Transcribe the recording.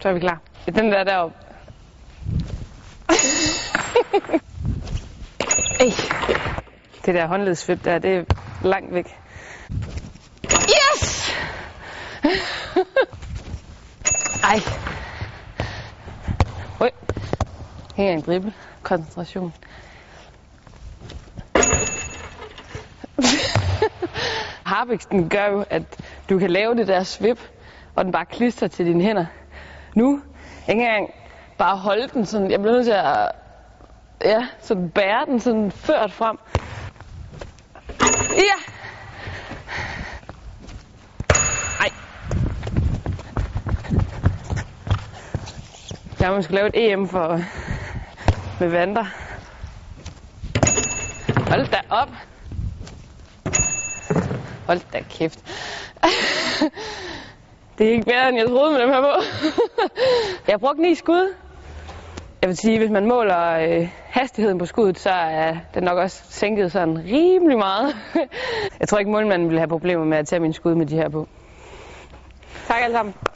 Så er vi klar. Den der deroppe. Ej. Det der håndledsvip der, det er langt væk. Yes! Ej. Øj. Her er en dribbel. Koncentration. Harpiksen gør jo, at du kan lave det der svip, og den bare klister til dine hænder. Nu, ikke engang bare holde den sådan, jeg bliver nødt til at sådan bære den sådan ført frem. Ja! Ej! Jeg måske lave et EM for med vandter. Hold da op! Hold da kæft. Det er ikke bedre, end jeg troede med dem her på. Jeg har brugt 9 skud. Jeg vil sige, at hvis man måler hastigheden på skuddet, så er den nok også sænket sådan rimelig meget. Jeg tror ikke, målmanden ville have problemer med at tage mine skud med de her på. Tak alle sammen.